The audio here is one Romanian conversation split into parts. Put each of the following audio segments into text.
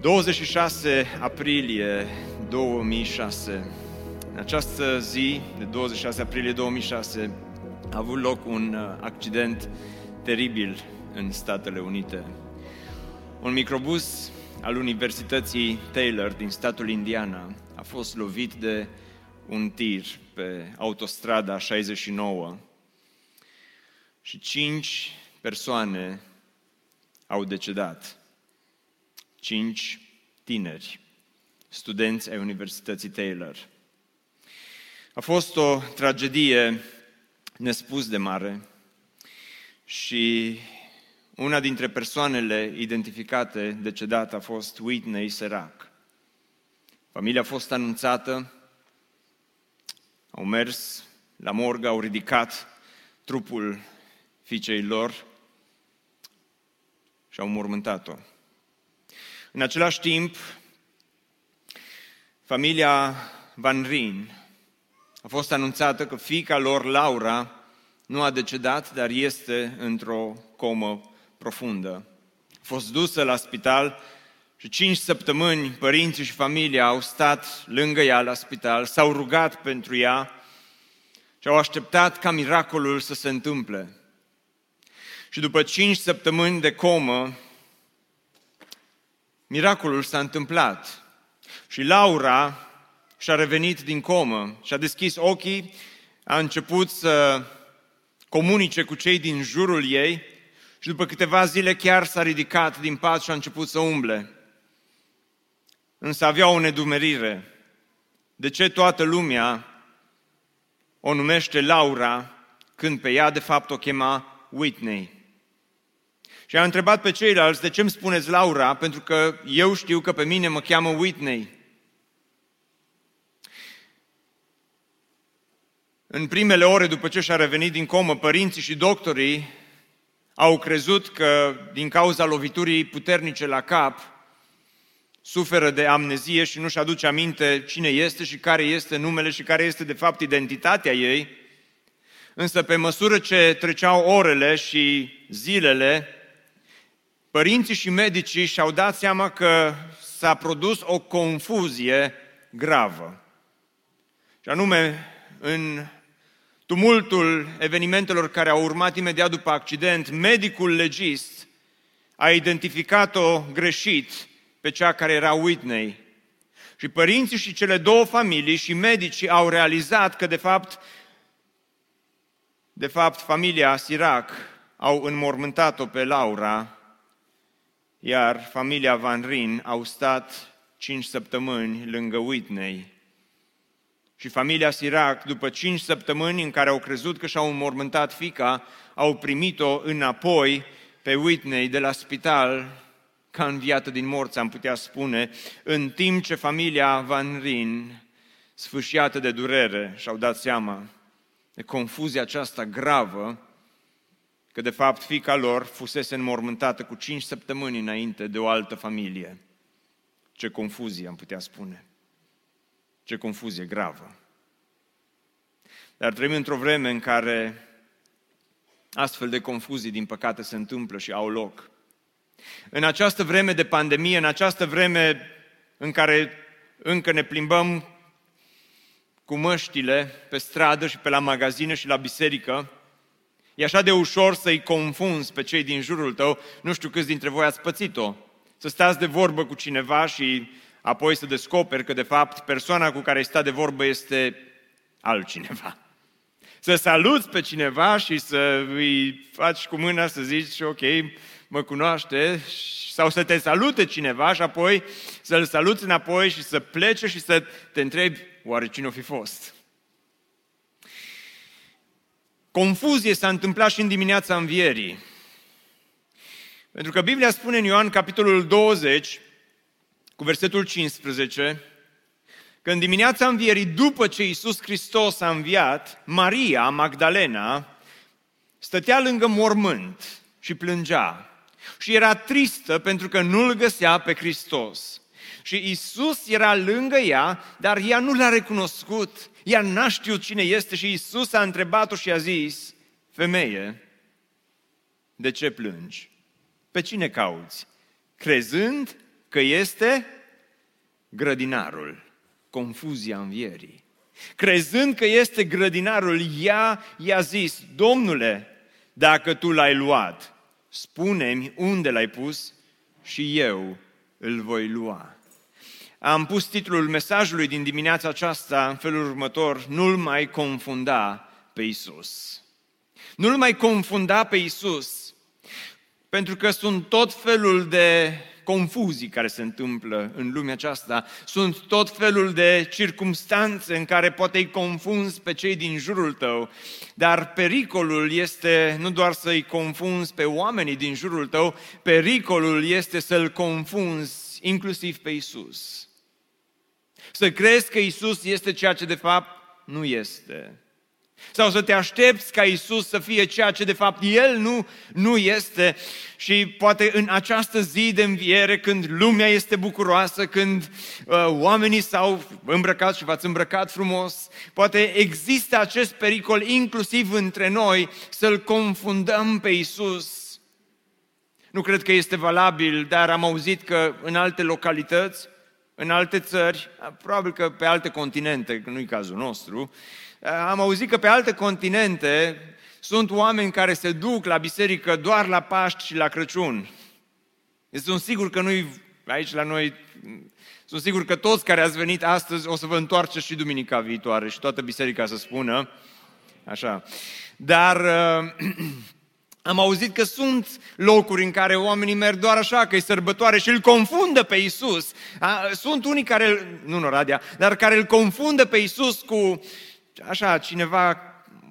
26 aprilie 2006. În această zi de 26 aprilie 2006 a avut loc un accident teribil în Statele Unite. Un microbus al Universității Taylor din statul Indiana a fost lovit de un tir pe autostrada 69 și 5 persoane au decedat. 5 tineri, studenți ai Universității Taylor. A fost o tragedie nespus de mare și una dintre persoanele identificate decedată a fost Whitney Cerak. Familia a fost anunțată, au mers la morgă, au ridicat trupul fiicei lor și au înmormântat-o. În același timp, familia Van Ryn a fost anunțată că fiica lor, Laura, nu a decedat, dar este într-o comă profundă. A fost dusă la spital și 5 săptămâni părinții și familia au stat lângă ea la spital, s-au rugat pentru ea și au așteptat ca miracolul să se întâmple. Și după 5 săptămâni de comă, miracolul s-a întâmplat și Laura și-a revenit din comă, și-a deschis ochii, a început să comunice cu cei din jurul ei și după câteva zile chiar s-a ridicat din pat și a început să umble. Însă avea o nedumerire. De ce toată lumea o numește Laura când pe ea de fapt o chema Whitney? Și a întrebat pe ceilalți, de ce îmi spuneți Laura? Pentru că eu știu că pe mine mă cheamă Whitney. În primele ore după ce și-a revenit din comă, părinții și doctorii au crezut că din cauza loviturii puternice la cap, suferă de amnezie și nu-și aduce aminte cine este și care este numele și care este de fapt identitatea ei. Însă pe măsură ce treceau orele și zilele, părinții și medicii și-au dat seama că s-a produs o confuzie gravă. Și anume, în tumultul evenimentelor care au urmat imediat după accident, medicul legist a identificat-o greșit pe cea care era Whitney. Și părinții și cele două familii și medicii au realizat că de fapt familia Cerak au înmormântat-o pe Laura, iar familia Van Ryn au stat 5 săptămâni lângă Whitney. Și familia Cerak, după 5 săptămâni în care au crezut că și-au înmormântat fiica, au primit-o înapoi pe Whitney de la spital, ca înviată din morți, am putea spune, în timp ce familia Van Ryn, sfâșiată de durere, și-au dat seama de confuzia aceasta gravă, că de fapt fiica lor fusese înmormântată cu 5 săptămâni înainte de o altă familie. Ce confuzie, am putea spune. Ce confuzie gravă. Dar trăim într-o vreme în care astfel de confuzii, din păcate, se întâmplă și au loc. În această vreme de pandemie, în această vreme în care încă ne plimbăm cu măștile pe stradă și pe la magazine și la biserică, e așa de ușor să-i confunzi pe cei din jurul tău, nu știu câți dintre voi ați pățit-o, să stați de vorbă cu cineva și apoi să descoperi că de fapt persoana cu care ai stat de vorbă este altcineva. Să saluți pe cineva și să îi faci cu mâna să zici, ok, mă cunoaște, sau să te salute cineva și apoi să-l saluți înapoi și să plece și să te întrebi, oare cine o fi fost? Confuzie s-a întâmplat și în dimineața învierii. Pentru că Biblia spune în Ioan, capitolul 20, cu versetul 15, că în dimineața învierii, după ce Iisus Hristos a înviat, Maria Magdalena stătea lângă mormânt și plângea. Și era tristă pentru că nu-L găsea pe Hristos. Și Iisus era lângă ea, dar ea nu L-a recunoscut. Ea n-a știut cine este și Iisus a întrebat-o și a zis: femeie, de ce plângi? Pe cine cauți? Crezând că este grădinarul. Confuzia învierii. Crezând că este grădinarul, ea i-a zis: Domnule, dacă Tu L-ai luat, spune-mi unde L-ai pus și eu îl voi lua. Am pus titlul mesajului din dimineața aceasta în felul următor: nu-L mai confunda pe Iisus. Nu-L mai confunda pe Iisus, pentru că sunt tot felul de confuzii care se întâmplă în lumea aceasta, sunt tot felul de circumstanțe în care poate îi confunzi pe cei din jurul tău, dar pericolul este nu doar să-i confunzi pe oamenii din jurul tău, pericolul este să-L confunzi inclusiv pe Iisus. Să crezi că Iisus este ceea ce de fapt nu este. Sau să te aștepți ca Iisus să fie ceea ce de fapt El nu este. Și poate în această zi de înviere, când lumea este bucuroasă, când oamenii s-au îmbrăcat și v-ați îmbrăcat frumos, poate există acest pericol inclusiv între noi să-L confundăm pe Iisus. Nu cred că este valabil, dar am auzit că în alte localități, în alte țări, probabil că pe alte continente, că nu-i cazul nostru, am auzit că pe alte continente sunt oameni care se duc la biserică doar la Paști și la Crăciun. Sunt sigur că nu-i aici la noi, sunt sigur că toți care ați venit astăzi o să vă întoarceți și duminica viitoare și toată biserica să spună așa. Dar am auzit că sunt locuri în care oamenii merg doar așa, că e sărbătoare, și îl confundă pe Iisus. Sunt unii care, nu în Oradea, dar care îl confundă pe Iisus cu așa, cineva,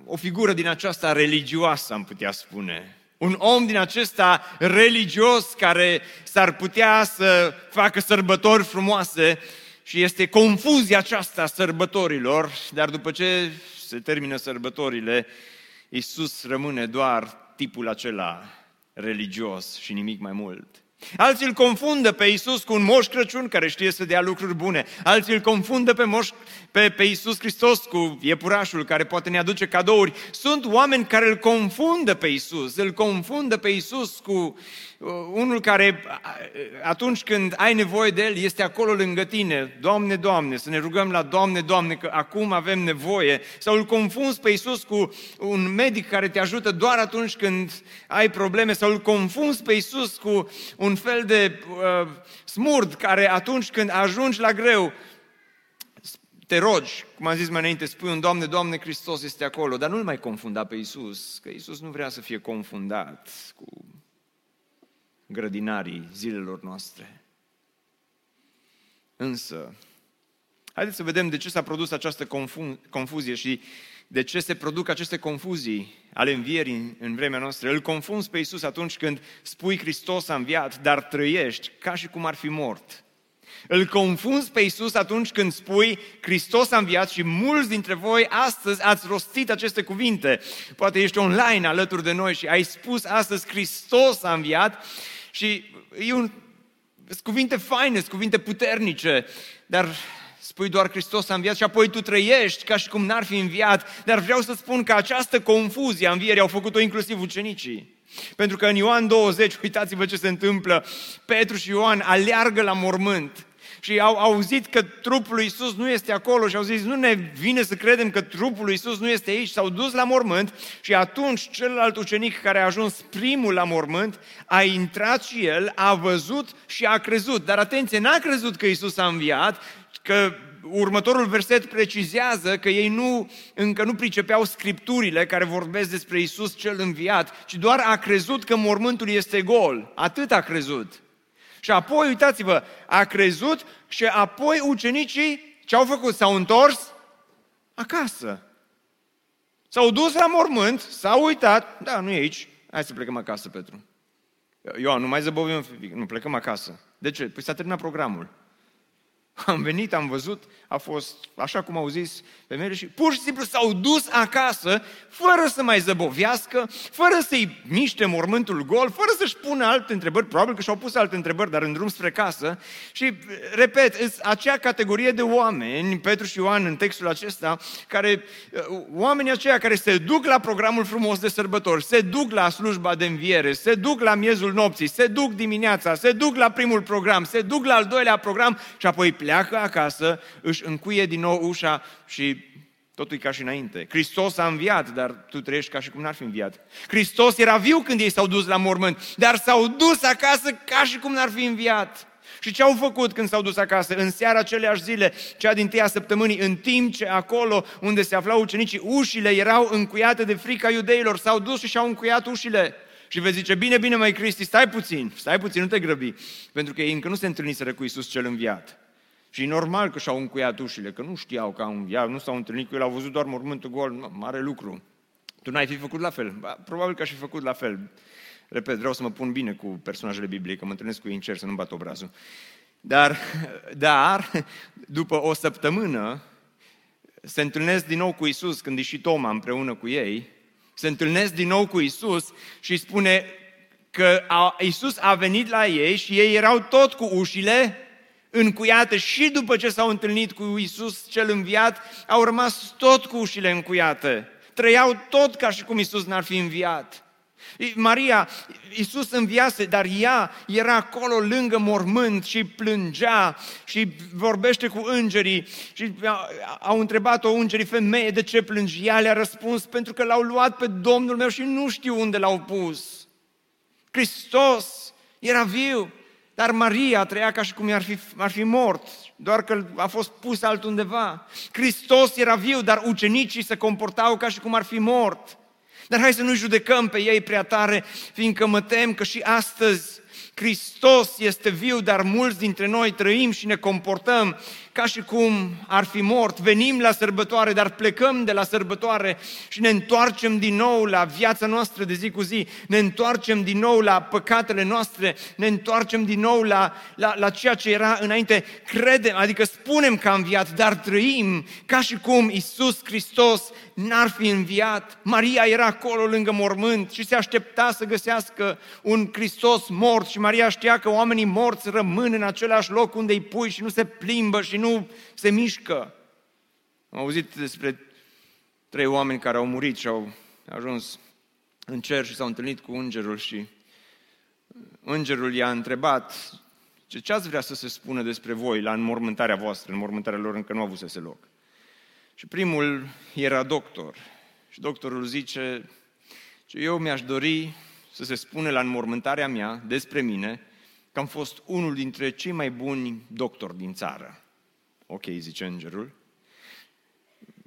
o figură din aceasta religioasă, am putea spune. Un om din acesta religios care s-ar putea să facă sărbători frumoase și este confuzia aceasta sărbătorilor, dar după ce se termină sărbătorile, Iisus rămâne doar tipul acela religios și nimic mai mult. Alții îl confundă pe Iisus cu un Moș Crăciun care știe să dea lucruri bune. Alții îl confundă pe Iisus Hristos cu iepurașul care poate ne aduce cadouri. Sunt oameni care îl confundă pe Iisus. Îl confundă pe Iisus cu unul care atunci când ai nevoie de El este acolo lângă tine. Doamne, Doamne, să ne rugăm la Doamne, Doamne, că acum avem nevoie. Sau îl confunzi pe Iisus cu un medic care te ajută doar atunci când ai probleme. Sau îl confunzi pe Iisus cu un fel de smurd care atunci când ajungi la greu te rogi, cum am zis mai înainte, spui un Doamne, Doamne, Hristos este acolo, dar nu-L mai confunda pe Iisus, că Iisus nu vrea să fie confundat cu grădinarii zilelor noastre. Însă, haideți să vedem de ce s-a produs această confuzie și de ce se produc aceste confuzii ale învierii în vremea noastră. Îl confunzi pe Iisus atunci când spui Hristos a înviat, dar trăiești ca și cum ar fi mort. Îl confunzi pe Iisus atunci când spui Hristos a înviat și mulți dintre voi astăzi ați rostit aceste cuvinte. Poate ești online alături de noi și ai spus astăzi Hristos a înviat și sunt cuvinte faine, sunt cuvinte puternice, dar spui doar Hristos a înviat și apoi tu trăiești ca și cum n-ar fi înviat. Dar vreau să spun că această confuzie a învierii au făcut-o inclusiv ucenicii. Pentru că în Ioan 20, uitați-vă ce se întâmplă, Petru și Ioan aleargă la mormânt și au auzit că trupul lui Iisus nu este acolo și au zis, nu ne vine să credem că trupul lui Iisus nu este aici. S-au dus la mormânt și atunci celălalt ucenic care a ajuns primul la mormânt a intrat și el, a văzut și a crezut. Dar atenție, n-a crezut că Iisus a înviat, că următorul verset precizează că ei încă nu pricepeau scripturile care vorbesc despre Iisus cel înviat, ci doar a crezut că mormântul este gol. Atât a crezut. Și apoi, uitați-vă, a crezut și apoi ucenicii ce au făcut? S-au întors acasă. S-au dus la mormânt, s-au uitat, da, nu e aici, hai să plecăm acasă, Petru. Ioan, nu mai zăbovim, nu, plecăm acasă. De ce? Păi s-a terminat programul. Am venit, am văzut, a fost așa cum au zis pe mele și pur și simplu s-au dus acasă fără să mai zăbovească, fără să-i miște mormântul gol, fără să-și pună alte întrebări, probabil că și-au pus alte întrebări, dar în drum spre casă. Și, repet, acea categorie de oameni, Petru și Ioan în textul acesta, care, oamenii aceia care se duc la programul frumos de sărbători, se duc la slujba de înviere, se duc la miezul nopții, se duc dimineața, se duc la primul program, se duc la al doilea program și apoi pleacă acasă, își încuie din nou ușa și totul e ca și înainte. Hristos a înviat, dar tu trăiești ca și cum n-ar fi înviat. Hristos era viu când ei s-au dus la mormânt, dar s-au dus acasă ca și cum n-ar fi înviat. Și ce au făcut când s-au dus acasă? În seara aceleași zile, cea din tâia săptămânii, în timp ce acolo unde se aflau ucenicii, ușile erau încuiate de frica iudeilor, s-au dus și și-au încuiat ușile. Și vei zice, bine, măi Cristi, stai puțin, nu te grăbi, pentru că ei încă nu se întâlniseră cu Iisus cel înviat. Și e normal că și-au încuiat ușile, că nu știau că au înviat, nu s-au întâlnit cu el, au văzut doar mormântul gol, mare lucru. Tu n-ai fi făcut la fel? Ba, probabil că aș fi făcut la fel. Repet, vreau să mă pun bine cu personajele biblice, că mă întâlnesc cu ei în cer, să nu-mi bat obrazul. Dar, după o săptămână, se întâlnesc din nou cu Iisus, când e și Toma împreună cu ei, se întâlnesc din nou cu Iisus și spune că Iisus a venit la ei și ei erau tot cu ușile încuiate și după ce s-au întâlnit cu Iisus cel înviat, au rămas tot cu ușile încuiate. Trăiau tot ca și cum Iisus n-ar fi înviat. Maria, Iisus înviase, dar ea era acolo lângă mormânt și plângea și vorbește cu îngerii și au întrebat-o îngerii, femeie, de ce plângi? Ea le-a răspuns, pentru că l-au luat pe Domnul meu și nu știu unde l-au pus. Hristos era viu. Dar Maria trăia ca și cum ar fi mort, doar că a fost pus altundeva. Hristos era viu, dar ucenicii se comportau ca și cum ar fi mort. Dar hai să nu judecăm pe ei prea tare, fiindcă mă tem că și astăzi Hristos este viu, dar mulți dintre noi trăim și ne comportăm ca și cum ar fi mort. Venim la sărbătoare, dar plecăm de la sărbătoare și ne întoarcem din nou la viața noastră de zi cu zi, ne întoarcem din nou la păcatele noastre, ne întoarcem din nou la ceea ce era înainte. Credem, adică spunem că am înviat, dar trăim ca și cum Iisus Hristos n-ar fi înviat. Maria era acolo lângă mormânt și se aștepta să găsească un Hristos mort și Maria știa că oamenii morți rămân în același loc unde îi pui și nu se plimbă și nu se mișcă. Am auzit despre 3 oameni care au murit și au ajuns în cer și s-au întâlnit cu îngerul și îngerul i-a întrebat ce ați vrea să se spună despre voi la înmormântarea voastră, înmormântarea lor încă nu avusese loc. Și primul era doctor și doctorul zice că eu mi-aș dori să se spune la înmormântarea mea despre mine că am fost unul dintre cei mai buni doctori din țară. Ok, zice îngerul.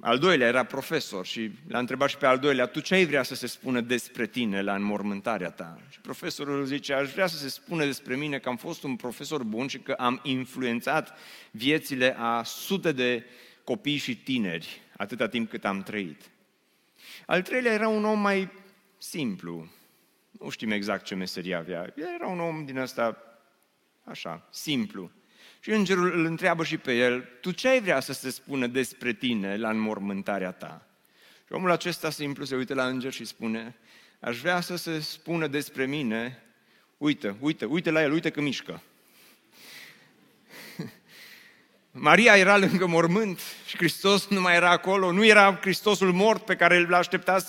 Al doilea era profesor și l-a întrebat și pe al doilea, tu ce ai vrea să se spună despre tine la înmormântarea ta? Și profesorul zice, aș vrea să se spună despre mine că am fost un profesor bun și că am influențat viețile a sute de copii și tineri, atâta timp cât am trăit. Al treilea era un om mai simplu, nu știm exact ce meserie avea, era un om din ăsta, așa, simplu. Și îngerul îl întreabă și pe el, tu ce ai vrea să se spună despre tine la înmormântarea ta? Și omul acesta simplu se uită la înger și spune, aș vrea să se spună despre mine, uite la el, uite că mișcă. Maria era lângă mormânt și Hristos nu mai era acolo, nu era Hristosul mort pe care îl aștepta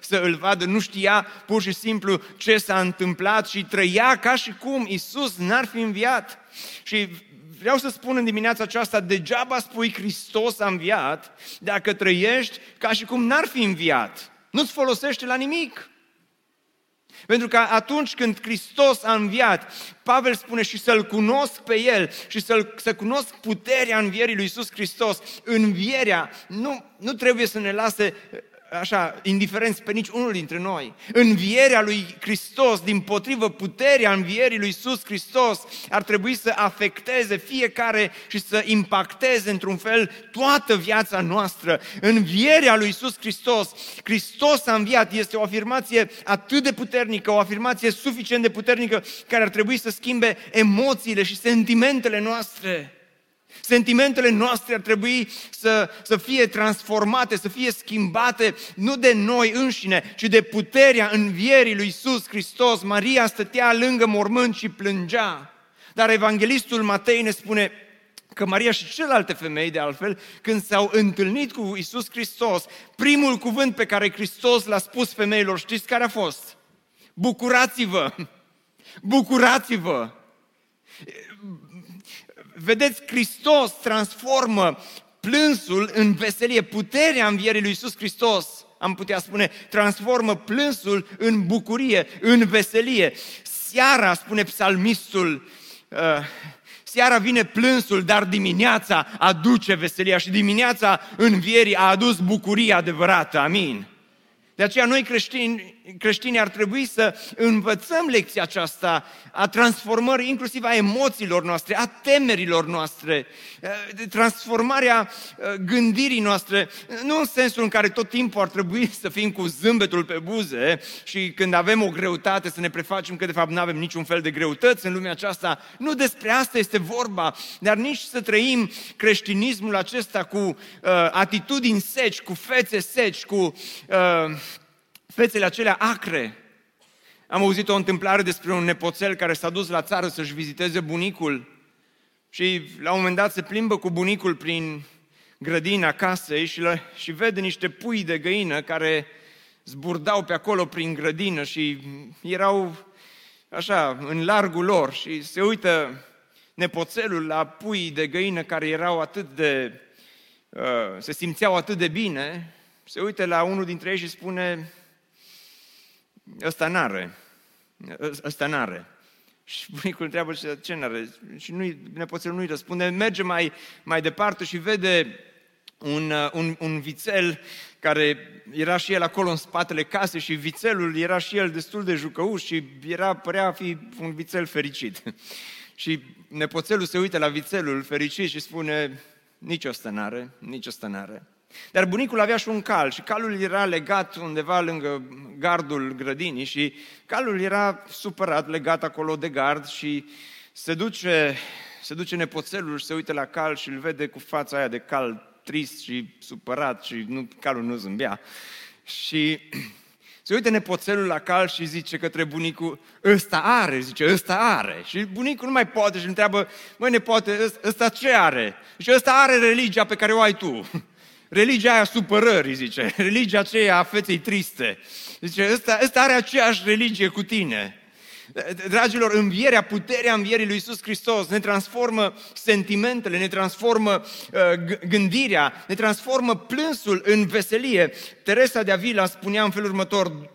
să îl vadă, nu știa pur și simplu ce s-a întâmplat și trăia ca și cum Iisus n-ar fi înviat. Și vreau să spun în dimineața aceasta, degeaba spui Hristos a înviat dacă trăiești ca și cum n-ar fi înviat. Nu-ți folosește la nimic. Pentru că atunci când Hristos a înviat, Pavel spune și să-L cunosc pe El și să cunosc puterea învierii lui Iisus Hristos. Învierea nu trebuie să ne lase așa indiferenți pe nici unul dintre noi. Învierea lui Hristos, dimpotrivă puterea învierii lui Iisus Hristos, ar trebui să afecteze fiecare și să impacteze într-un fel toată viața noastră. Învierea lui Iisus Hristos, Hristos a înviat, este o afirmație atât de puternică, o afirmație suficient de puternică care ar trebui să schimbe emoțiile și sentimentele noastre. Sentimentele noastre ar trebui să fie transformate, să fie schimbate, nu de noi înșine, ci de puterea învierii lui Iisus Hristos. Maria stătea lângă mormânt și plângea. Dar evanghelistul Matei ne spune că Maria și celelalte femei, de altfel, când s-au întâlnit cu Iisus Hristos, primul cuvânt pe care Hristos l-a spus femeilor, știți care a fost? Bucurați-vă! Bucurați-vă! Vedeți, Hristos transformă plânsul în veselie. Puterea învierii lui Iisus Hristos, am putea spune, transformă plânsul în bucurie, în veselie. Seara, spune psalmistul, seara vine plânsul, dar dimineața aduce veselia și dimineața învierii a adus bucuria adevărată. Amin. De aceea noi creștini ar trebui să învățăm lecția aceasta a transformării, inclusiv a emoțiilor noastre, a temerilor noastre, transformarea gândirii noastre, nu în sensul în care tot timpul ar trebui să fim cu zâmbetul pe buze și când avem o greutate să ne prefacem că de fapt nu avem niciun fel de greutăți în lumea aceasta. Nu despre asta este vorba, dar nici să trăim creștinismul acesta cu atitudini seci, cu fețe seci, cu fețele acelea acre. Am auzit o întâmplare despre un nepoțel care s-a dus la țară să-și viziteze bunicul și la un moment dat se plimbă cu bunicul prin grădina casei și vede niște pui de găină care zburdau pe acolo prin grădină și erau așa în largul lor și se uită nepoțelul la puii de găină care erau se simțeau atât de bine. Se uită la unul dintre ei și spune, ăsta n-are. Și bunicul întreabă, ce n-are? Și nepoțelul nu-i răspunde. Merge mai departe și vede un vițel care era și el acolo în spatele casei și vițelul era și el destul de jucăuș și părea a fi un vițel fericit. Și nepoțelul se uită la vițelul fericit și spune, nici ăsta n-are. Dar bunicul avea și un cal și calul era legat undeva lângă gardul grădinii și calul era supărat, legat acolo de gard și se duce nepoțelul și se uită la cal și îl vede cu fața aia de cal trist și supărat și calul nu zâmbea. Și se uită nepoțelul la cal și zice către bunicul, ăsta are. Și bunicul nu mai poate și întreabă, măi nepoate, ăsta ce are? Și ăsta are religia pe care o ai tu. Religia aia supărării, zice, religia aceea a feței triste. Zice, ăsta are aceeași religie cu tine. Dragilor, puterea învierii lui Iisus Hristos ne transformă sentimentele, ne transformă gândirea, ne transformă plânsul în veselie. Teresa de Avila spunea în felul următor,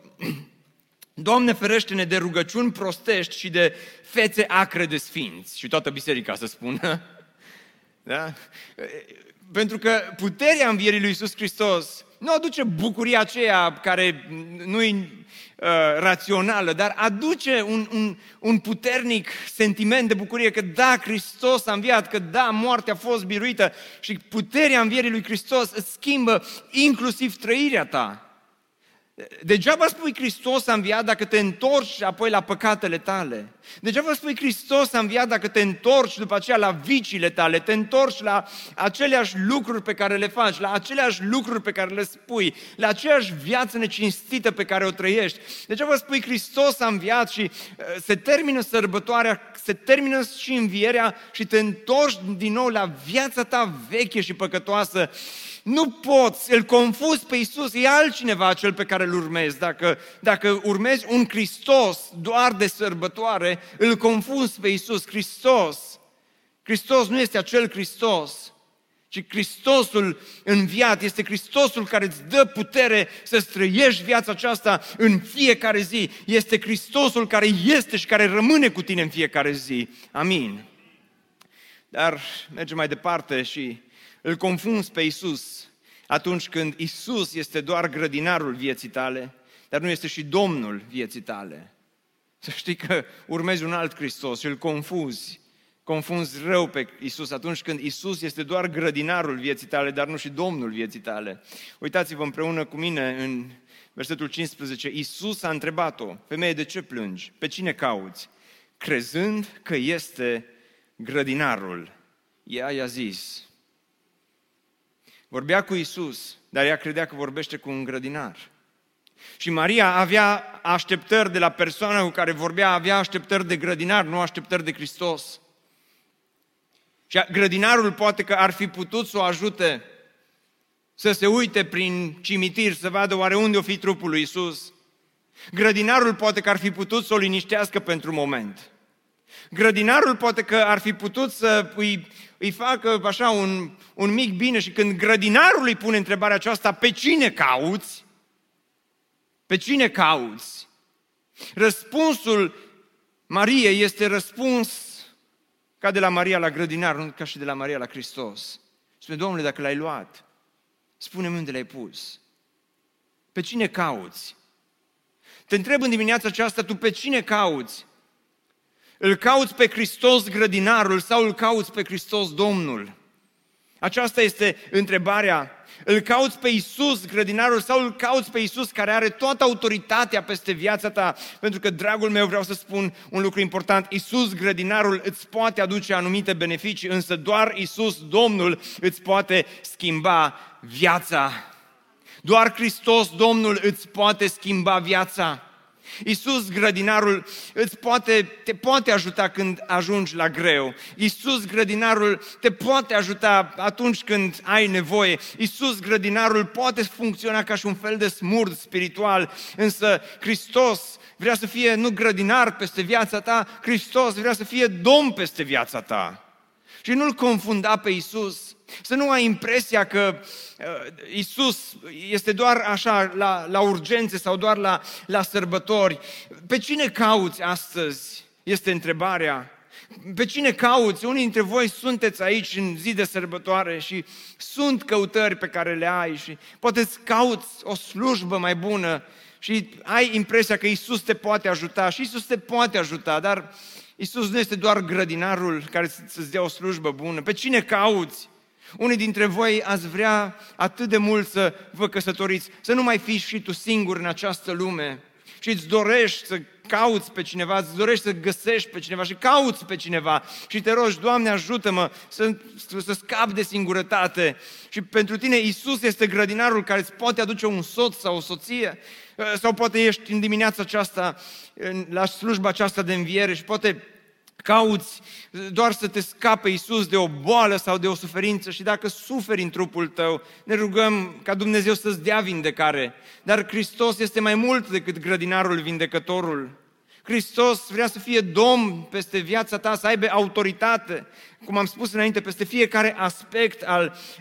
Doamne ferește-ne de rugăciuni prostești și de fețe acre de sfinți. Și toată biserica să spună. Da? Pentru că puterea învierii lui Iisus Hristos nu aduce bucuria aceea care nu e rațională, dar aduce un puternic sentiment de bucurie că da, Hristos a înviat, că da, moartea a fost biruită și puterea învierii lui Hristos îți schimbă inclusiv trăirea ta. Degeaba spui Hristos a înviat dacă te întorci apoi la păcatele tale. Degeaba spui Hristos a înviat dacă te întorci după aceea la viciile tale, te întorci la aceleași lucruri pe care le faci, la aceleași lucruri pe care le spui, la aceeași viață necinstită pe care o trăiești. Degeaba spui Hristos a înviat și se termină sărbătoarea, se termină și învierea și te întorci din nou la viața ta veche și păcătoasă. Nu poți, îl confuzi pe Iisus, e altcineva acel pe care îl urmezi. Dacă urmezi un Hristos doar de sărbătoare, îl confuzi pe Iisus. Hristos nu este acel Hristos, ci Hristosul înviat este Hristosul care îți dă putere să trăiești viața aceasta în fiecare zi. Este Hristosul care este și care rămâne cu tine în fiecare zi. Amin. Dar mergem mai departe și îl confunzi pe Iisus atunci când Iisus este doar grădinarul vieții tale, dar nu este și Domnul vieții tale. Să știi că urmezi un alt Hristos și îl confunzi rău pe Iisus atunci când Iisus este doar grădinarul vieții tale, dar nu și Domnul vieții tale. Uitați-vă împreună cu mine în versetul 15. Iisus a întrebat-o, femeie, de ce plângi? Pe cine cauți? Crezând că este grădinarul ea i-a zis. Vorbea cu Iisus, dar ea credea că vorbește cu un grădinar. Și Maria avea așteptări de la persoana cu care vorbea, avea așteptări de grădinar, nu așteptări de Hristos. Și grădinarul poate că ar fi putut să o ajute să se uite prin cimitir, să vadă oare unde o fi trupul lui Iisus. Grădinarul poate că ar fi putut să o liniștească pentru un moment. Grădinarul poate că ar fi putut să îi facă așa un mic bine. Și când grădinarul îi pune întrebarea aceasta, pe cine cauți? Pe cine cauți? Răspunsul Mariei este răspuns ca de la Maria la grădinar, nu ca și de la Maria la Hristos. Spune, Domnule, dacă l-ai luat, spune-mi unde l-ai pus. Pe cine cauți? Te întreb în dimineața aceasta, tu pe cine cauți? Îl cauți pe Hristos grădinarul sau îl cauți pe Hristos Domnul? Aceasta este întrebarea. Îl cauți pe Iisus grădinarul sau îl cauți pe Iisus care are toată autoritatea peste viața ta? Pentru că, dragul meu, vreau să spun un lucru important. Iisus grădinarul îți poate aduce anumite beneficii, însă doar Iisus Domnul îți poate schimba viața. Doar Hristos Domnul îți poate schimba viața. Iisus grădinarul te poate ajuta când ajungi la greu. Iisus grădinarul te poate ajuta atunci când ai nevoie. Iisus grădinarul poate funcționa ca și un fel de smurd spiritual, însă Hristos vrea să fie nu grădinar peste viața ta, Hristos vrea să fie Domn peste viața ta. Și nu-L confunda pe Iisus. Să nu ai impresia că Iisus este doar așa la urgențe sau doar la sărbători. Pe cine cauți astăzi? Este întrebarea. Pe cine cauți? Unii dintre voi sunteți aici în zi de sărbătoare și sunt căutări pe care le ai și poate îți cauți o slujbă mai bună și ai impresia că Iisus te poate ajuta și Iisus te poate ajuta, dar Iisus nu este doar grădinarul care să-ți dea o slujbă bună. Pe cine cauți? Unii dintre voi ați vrea atât de mult să vă căsătoriți, să nu mai fii și tu singur în această lume și îți dorești să cauți pe cineva, îți dorești să găsești pe cineva și cauți pe cineva și te rogi, Doamne, ajută-mă să scap de singurătate. Și pentru tine Iisus este grădinarul care îți poate aduce un soț sau o soție. Sau poate ești în dimineața aceasta, la slujba aceasta de înviere și poate cauți doar să te scape Iisus de o boală sau de o suferință și dacă suferi în trupul tău, ne rugăm ca Dumnezeu să-ți dea vindecare. Dar Hristos este mai mult decât grădinarul vindecătorul. Hristos vrea să fie Domn peste viața ta, să aibă autoritate, cum am spus înainte, peste fiecare aspect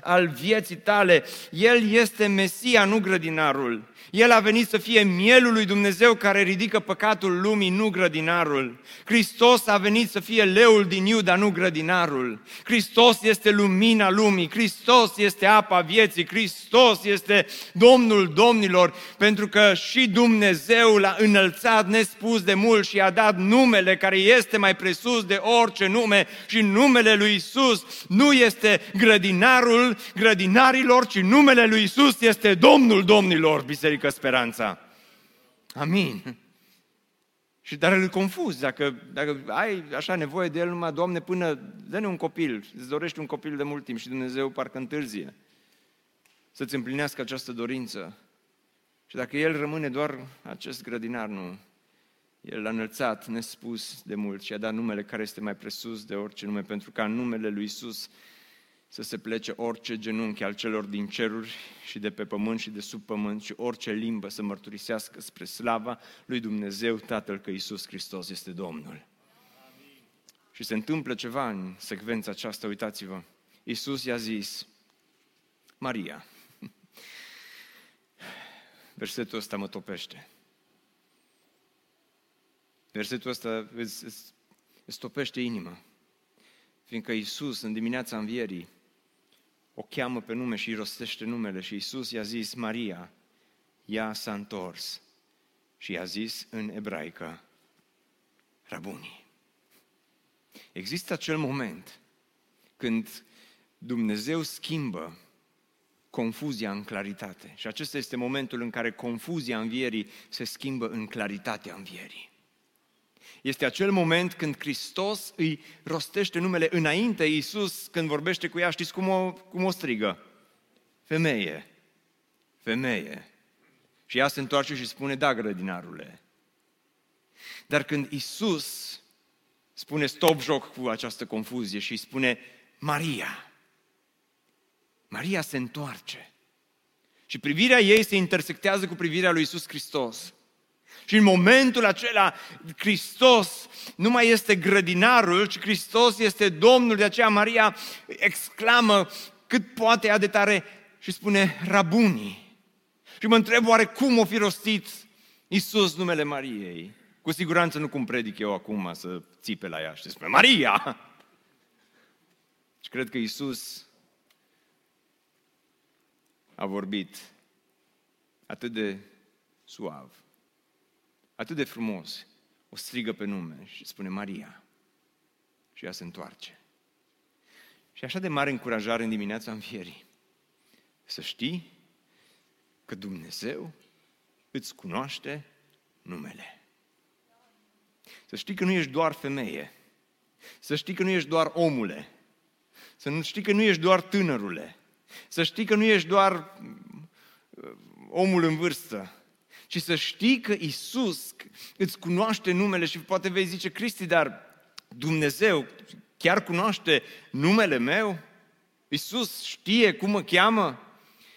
al vieții tale. El este Mesia, nu grădinarul. El a venit să fie mielul lui Dumnezeu care ridică păcatul lumii, nu grădinarul. Hristos a venit să fie leul din Iuda, nu grădinarul. Hristos este lumina lumii, Hristos este apa vieții, Hristos este Domnul domnilor, pentru că și Dumnezeu l-a înălțat nespus de mult și a dat numele care este mai presus de orice nume și numele lui Iisus nu este grădinarul grădinarilor, ci numele lui Iisus este Domnul domnilor, biserică. Că speranța. Amin. Și dar îl confuzi, dacă ai așa nevoie de el numai, Doamne, până dă-ne un copil, îți dorești un copil de mult timp și Dumnezeu parcă întârzie să-ți împlinească această dorință. Și dacă el rămâne doar acest grădinar, nu. El l-a înălțat nespus de mult și a dat numele care este mai presus de orice nume, pentru ca în numele lui Iisus să se plece orice genunchi al celor din ceruri și de pe pământ și de sub pământ și orice limbă să mărturisească spre slava lui Dumnezeu Tatăl că Iisus Hristos este Domnul. Amin. Și se întâmplă ceva în secvența aceasta, uitați-vă. Iisus i-a zis, Maria, versetul ăsta mă topește. Versetul ăsta îți topește inima, fiindcă Iisus în dimineața învierii o cheamă pe nume și îi rostește numele și Iisus i-a zis, Maria, ea s-a întors și i-a zis în ebraică, Rabuni. Există acel moment când Dumnezeu schimbă confuzia în claritate și acesta este momentul în care confuzia învierii se schimbă în claritatea învierii. Este acel moment când Hristos îi rostește numele înainte. Iisus, când vorbește cu ea, știți cum o strigă? Femeie, femeie. Și ea se întoarce și spune, da, grădinarule. Dar când Iisus spune stop joc cu această confuzie și îi spune Maria, Maria se întoarce. Și privirea ei se intersectează cu privirea lui Iisus Hristos. Și în momentul acela, Hristos nu mai este grădinarul, ci Hristos este Domnul. De aceea Maria exclamă cât poate ea de tare și spune Rabuni. Și mă întreb oare cum o fi rostit Iisus numele Mariei. Cu siguranță nu cum predic eu acum să țipe la ea și să spune Maria. Și cred că Iisus a vorbit atât de suav, atât de frumos, o strigă pe nume și spune Maria. Și ea se întoarce. Și așa de mare încurajare în dimineața învierii. Să știi că Dumnezeu îți cunoaște numele. Să știi că nu ești doar femeie. Să știi că nu ești doar omule. Să știi că nu ești doar tânărule. Să știi că nu ești doar omul în vârstă. Și să știi că Iisus îți cunoaște numele și poate vei zice, Cristi, dar Dumnezeu chiar cunoaște numele meu? Iisus știe cum mă cheamă?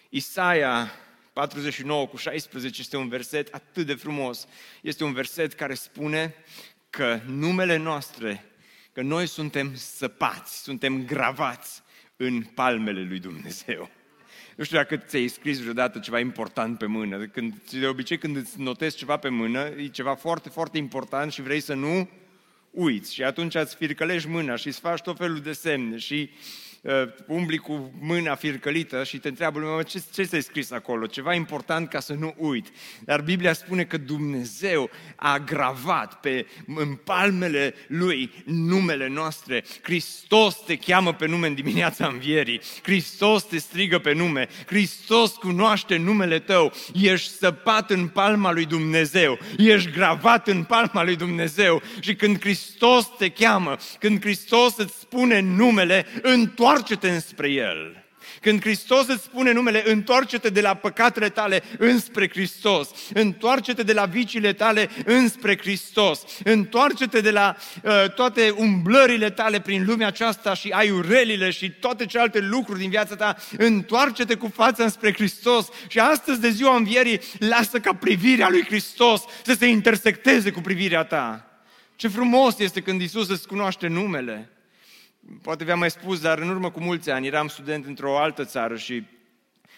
Isaia 49:16 este un verset atât de frumos. Este un verset care spune că numele noastre, că noi suntem săpați, suntem gravați în palmele lui Dumnezeu. Nu știu dacă ți-ai scris vreodată ceva important pe mână. De obicei când îți notezi ceva pe mână, e ceva foarte, foarte important și vrei să nu uiți. Și atunci îți fircălești mâna și îți faci tot felul de semne și umbli cu mâna fircălită și te întreabă lumea, ce ți-ai scris acolo? Ceva important ca să nu uit. Dar Biblia spune că Dumnezeu a gravat în palmele Lui numele noastre. Hristos te cheamă pe nume în dimineața învierii. Hristos te strigă pe nume. Hristos cunoaște numele tău. Ești săpat în palma lui Dumnezeu. Ești gravat în palma lui Dumnezeu. Și când Hristos te cheamă, când Hristos îți spune numele, întoarce-te înspre El. Când Hristos îți spune numele, întoarce-te de la păcatele tale înspre Hristos. Întoarce-te de la viciile tale înspre Hristos. Întoarce-te de la toate umblările tale prin lumea aceasta și aiurelile și toate celelalte lucruri din viața ta. Întoarce-te cu fața înspre Hristos și astăzi de ziua învierii lasă ca privirea lui Hristos să se intersecteze cu privirea ta. Ce frumos este când Iisus îți cunoaște numele. Poate v-am mai spus, dar în urmă cu mulți ani eram student într-o altă țară și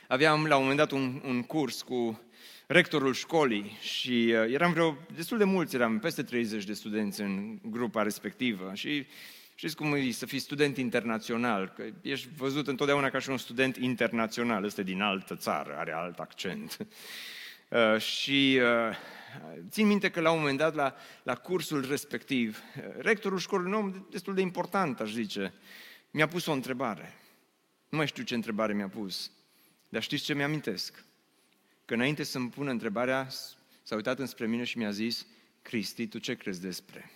aveam la un moment dat un curs cu rectorul școlii și eram destul de mulți, eram peste 30 de studenți în grupa respectivă și știți cum e să fii student internațional, că ești văzut întotdeauna ca și un student internațional, este din altă țară, are alt accent. Și țin minte că la un moment dat, la cursul respectiv, rectorul școlii, un om destul de important, aș zice, mi-a pus o întrebare. Nu mai știu ce întrebare mi-a pus, dar știți ce mi-amintesc? Că înainte să-mi pună întrebarea, s-a uitat înspre mine și mi-a zis, Cristi, tu ce crezi despre?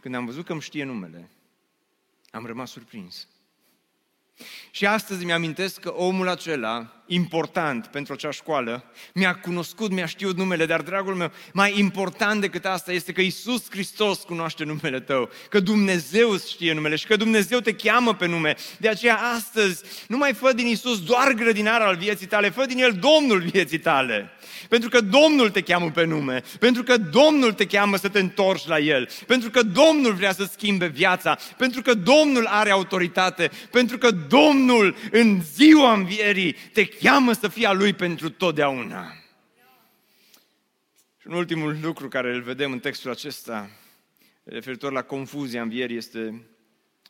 Când am văzut că îmi știe numele, am rămas surprins. Și astăzi mi-amintesc că omul acela, important pentru acea școală, mi-a cunoscut, mi-a știut numele, dar, dragul meu, mai important decât asta este că Iisus Hristos cunoaște numele tău, că Dumnezeu îți știe numele și că Dumnezeu te cheamă pe nume. De aceea astăzi nu mai fă din Iisus doar grădinar al vieții tale, fă din El Domnul vieții tale. Pentru că Domnul te cheamă pe nume, pentru că Domnul te cheamă să te întorci la El, pentru că Domnul vrea să schimbe viața, pentru că Domnul are autoritate, pentru că Domnul în ziua învierii te cheamă să fii a Lui pentru totdeauna. Și un ultimul lucru care îl vedem în textul acesta, referitor la confuzia învierii, este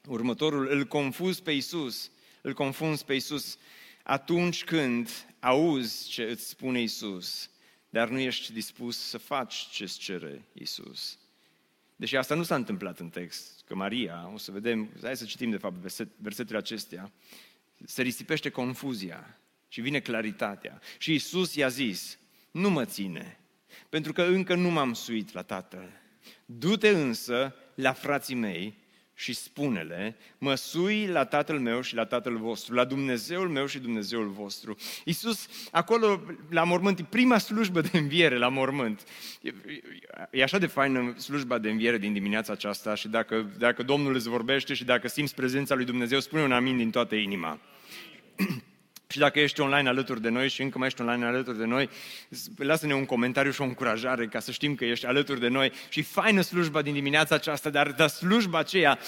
următorul. Îl confunzi pe Iisus atunci când auzi ce îți spune Iisus, dar nu ești dispus să faci ce îți cere Iisus. Deși asta nu s-a întâmplat în text, că Maria, o să vedem, hai să citim de fapt versetele acestea, se risipește confuzia și vine claritatea. Și Iisus i-a zis, nu mă ține, pentru că încă nu m-am suit la Tatăl. Du-te însă la frații mei și spune-le, mă sui la Tatăl meu și la Tatăl vostru, la Dumnezeul meu și Dumnezeul vostru. Iisus, acolo, la mormânt, e prima slujbă de înviere la mormânt. E așa de faină slujba de înviere din dimineața aceasta și dacă Domnul îți vorbește și dacă simți prezența lui Dumnezeu, spune un amin din toată inima. Și dacă ești online alături de noi și încă mai ești online alături de noi, lasă-ne un comentariu și o încurajare ca să știm că ești alături de noi. Și faină slujba din dimineața aceasta, dar slujba aceea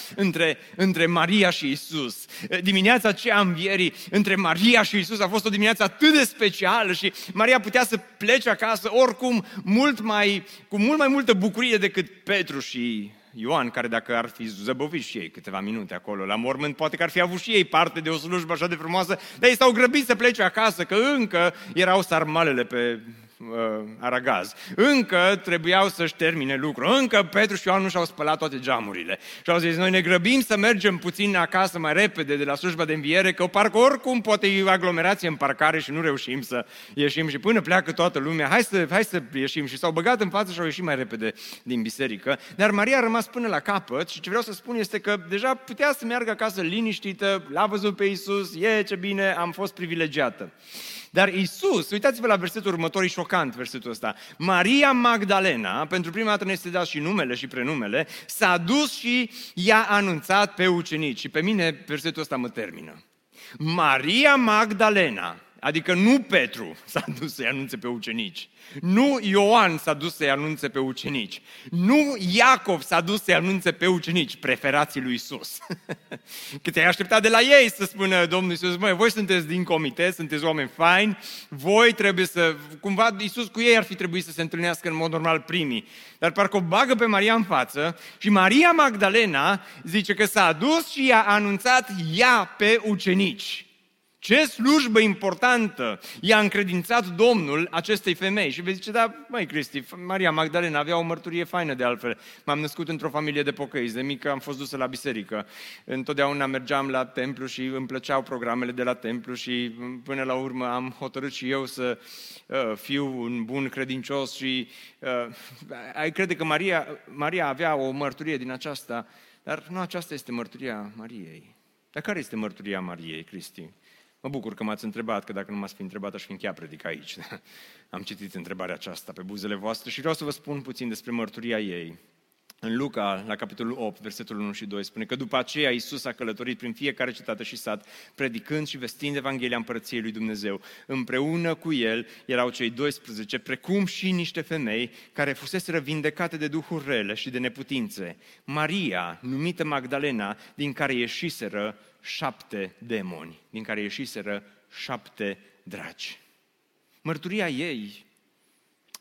între Maria și Iisus. Dimineața aceea învierii între Maria și Iisus a fost o dimineață atât de specială și Maria putea să plece acasă oricum cu mult mai multă bucurie decât Petru și Ioan, care dacă ar fi zăbovit și ei câteva minute acolo la mormânt, poate că ar fi avut și ei parte de o slujbă așa de frumoasă, dar ei s-au grăbit să plece acasă, că încă erau sarmalele pe aragaz, încă trebuiau să-și termine lucru, încă Petru și Ioan nu și-au spălat toate geamurile. Și au zis, noi ne grăbim să mergem puțin acasă mai repede de la slujba de înviere, că parcă oricum poate e aglomerație în parcare și nu reușim să ieșim și până pleacă toată lumea, hai să ieșim. Și s-au băgat în față și au ieșit mai repede din biserică, dar Maria a rămas până la capăt și ce vreau să spun este că deja putea să meargă acasă liniștită, l-a văzut pe Iisus, ce bine, am fost privilegiată. Dar Iisus, uitați-vă la versetul următor, e șocant versetul ăsta. Maria Magdalena, pentru prima dată ne este dat și numele și prenumele, s-a dus și i-a anunțat pe ucenici. Și pe mine versetul ăsta mă termină. Maria Magdalena, adică nu Petru s-a dus să-i anunțe pe ucenici, nu Ioan s-a dus să-i anunțe pe ucenici, nu Iacov s-a dus să-i anunțe pe ucenici, preferații lui Iisus. Că te-ai așteptat de la ei să spună Domnul Iisus, măi, voi sunteți din comite, sunteți oameni faini, voi trebuie să, cumva Iisus cu ei ar fi trebuit să se întâlnească în mod normal primii, dar parcă o bagă pe Maria în față și Maria Magdalena zice că s-a dus și i-a anunțat ea pe ucenici. Ce slujbă importantă i-a încredințat Domnul acestei femei. Și vei zice, Cristi, Maria Magdalena avea o mărturie faină de altfel. M-am născut într-o familie de pocăiți, de mică am fost dusă la biserică. Întotdeauna mergeam la templu și îmi plăceau programele de la templu și până la urmă am hotărât și eu să fiu un bun credincios. Și crede că Maria avea o mărturie din aceasta, dar nu aceasta este mărturia Mariei. Dar care este mărturia Mariei, Cristi? Mă bucur că m-ați întrebat, că dacă nu m-ați fi întrebat, aș fi încheiat predica aici. Am citit întrebarea aceasta pe buzele voastre și vreau să vă spun puțin despre mărturia ei. În Luca, la capitolul 8, versetul 1 și 2, spune că după aceea Iisus a călătorit prin fiecare cetate și sat, predicând și vestind Evanghelia Împărăției lui Dumnezeu. Împreună cu el erau cei 12, precum și niște femei care fuseseră vindecate de duhuri rele și de neputințe. Maria, numită Magdalena, din care ieșiseră 7 demoni, din care ieșiseră 7 draci. Mărturia ei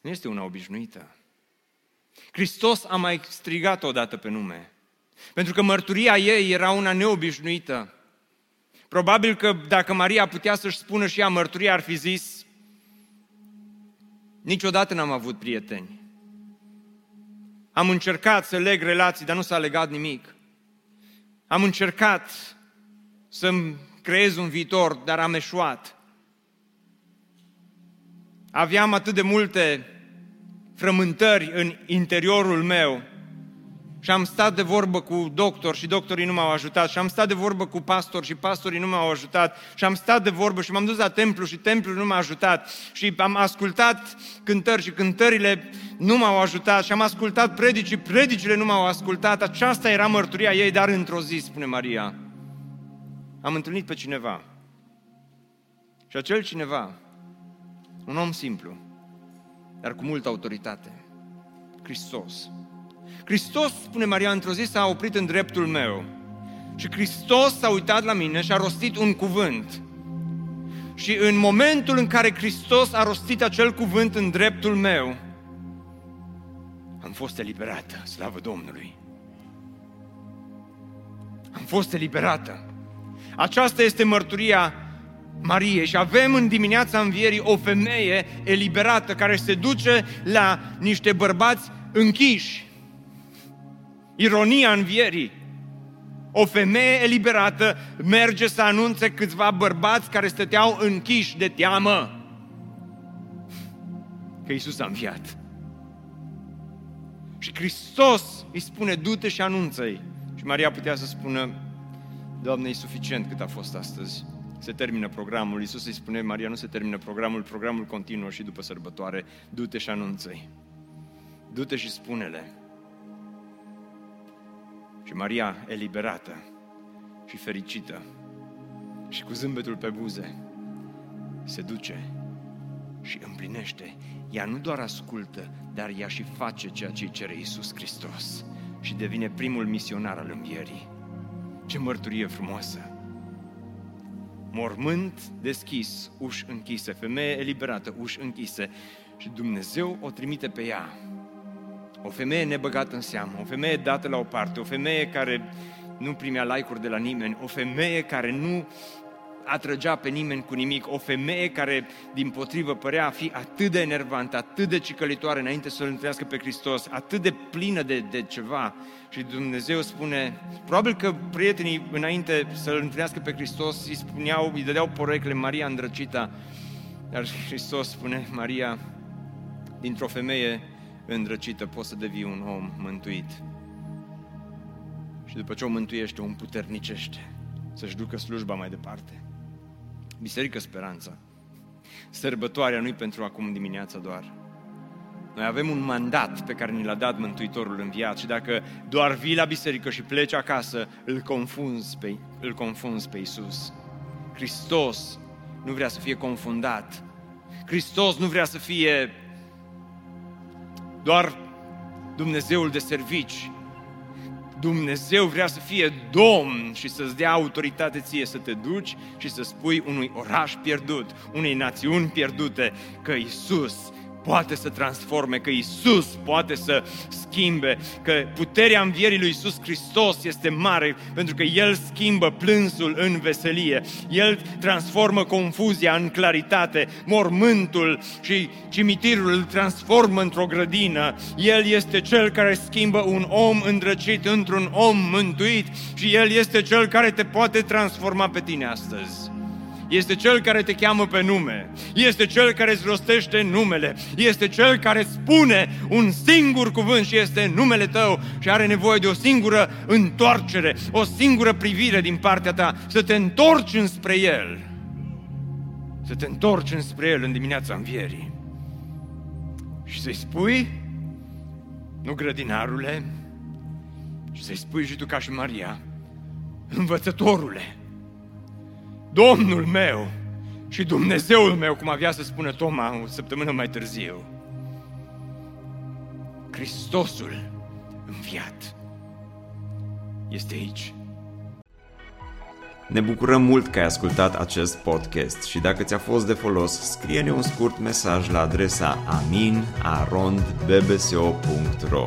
nu este una obișnuită. Hristos a mai strigat odată pe nume, pentru că mărturia ei era una neobișnuită. Probabil că dacă Maria putea să-și spună și ea mărturia, ar fi zis, niciodată n-am avut prieteni. Am încercat să leg relații, dar nu s-a legat nimic. Am încercat să-mi creez un viitor, dar am eșuat. Aveam atât de multe frământări în interiorul meu și am stat de vorbă cu doctor și doctorii nu m-au ajutat și am stat de vorbă cu pastor și pastorii nu m-au ajutat și am stat de vorbă și m-am dus la templu și templul nu m-a ajutat și am ascultat cântări și cântările nu m-au ajutat și am ascultat predici și predicile nu m-au ascultat. Aceasta era mărturia ei, dar într-o zi, spune Maria, am întâlnit pe cineva și acel cineva, un om simplu, dar cu multă autoritate. Hristos. Hristos, spune Maria, într-o zi s-a oprit în dreptul meu și Hristos s-a uitat la mine și a rostit un cuvânt. Și în momentul în care Hristos a rostit acel cuvânt în dreptul meu, am fost eliberată, slavă Domnului. Am fost eliberată. Aceasta este mărturia Marie și avem în dimineața învierii o femeie eliberată care se duce la niște bărbați închiși. Ironia învierii. O femeie eliberată merge să anunțe câțiva bărbați care stăteau închiși de teamă că Iisus a înviat. Și Hristos îi spune, du-te și anunță-i. Și Maria putea să spună, Doamne, e suficient cât a fost astăzi. Se termină programul. Iisus îi spune, Maria, nu se termină programul, programul continuă și după sărbătoare. Du-te și anunță-i. Du-te și spune-le. Și Maria, eliberată și fericită și cu zâmbetul pe buze, se duce și împlinește. Ea nu doar ascultă, dar ea și face ceea ce îi cere Iisus Hristos și devine primul misionar al Învierii. Ce mărturie frumoasă! Mormânt deschis, uși închise, femeie eliberată, uși închise, și Dumnezeu o trimite pe ea. O femeie nebăgată în seamă, o femeie dată la o parte, o femeie care nu primea like-uri de la nimeni, o femeie care nu atrăgea pe nimeni cu nimic, o femeie care dimpotrivă părea a fi atât de enervantă, atât de cicălitoare înainte să-L întâlnească pe Hristos, atât de plină de ceva. Și Dumnezeu spune, probabil că prietenii înainte să-L întâlnească pe Hristos îi spuneau, îi dădeau porecle, Maria îndrăcita, dar Hristos spune, Maria, dintr-o femeie îndrăcită poți să devii un om mântuit. Și după ce o mântuiește, o împuternicește să-și ducă slujba mai departe. Biserică Speranța, sărbătoarea nu-i pentru acum dimineața doar. Noi avem un mandat pe care ni l-a dat Mântuitorul înviat și dacă doar vii la biserică și pleci acasă, îl confunzi pe Iisus. Hristos nu vrea să fie confundat. Hristos nu vrea să fie doar Dumnezeul de servici. Dumnezeu vrea să fie Domn și să-ți dea autoritate ție să te duci și să spui unui oraș pierdut, unei națiuni pierdute, că Iisus poate să transforme, că Iisus poate să schimbe, că puterea învierii lui Iisus Hristos este mare, pentru că El schimbă plânsul în veselie, El transformă confuzia în claritate, mormântul și cimitirul îl transformă într-o grădină. El este Cel care schimbă un om îndrăcit într-un om mântuit și El este Cel care te poate transforma pe tine astăzi. Este Cel care te cheamă pe nume, este Cel care îți rostește numele, este Cel care spune un singur cuvânt și este numele tău și are nevoie de o singură întoarcere, o singură privire din partea ta, să te întorci înspre El, să te întorci înspre El în dimineața învierii și să-i spui, nu grădinarule, și să-i spui și tu ca și Maria, învățătorule, Domnul meu și Dumnezeul meu, cum avea să spună Toma o săptămână mai târziu. Hristosul înviat este aici. Ne bucurăm mult că ai ascultat acest podcast și dacă ți-a fost de folos, scrie-ne un scurt mesaj la adresa amin@bbso.ro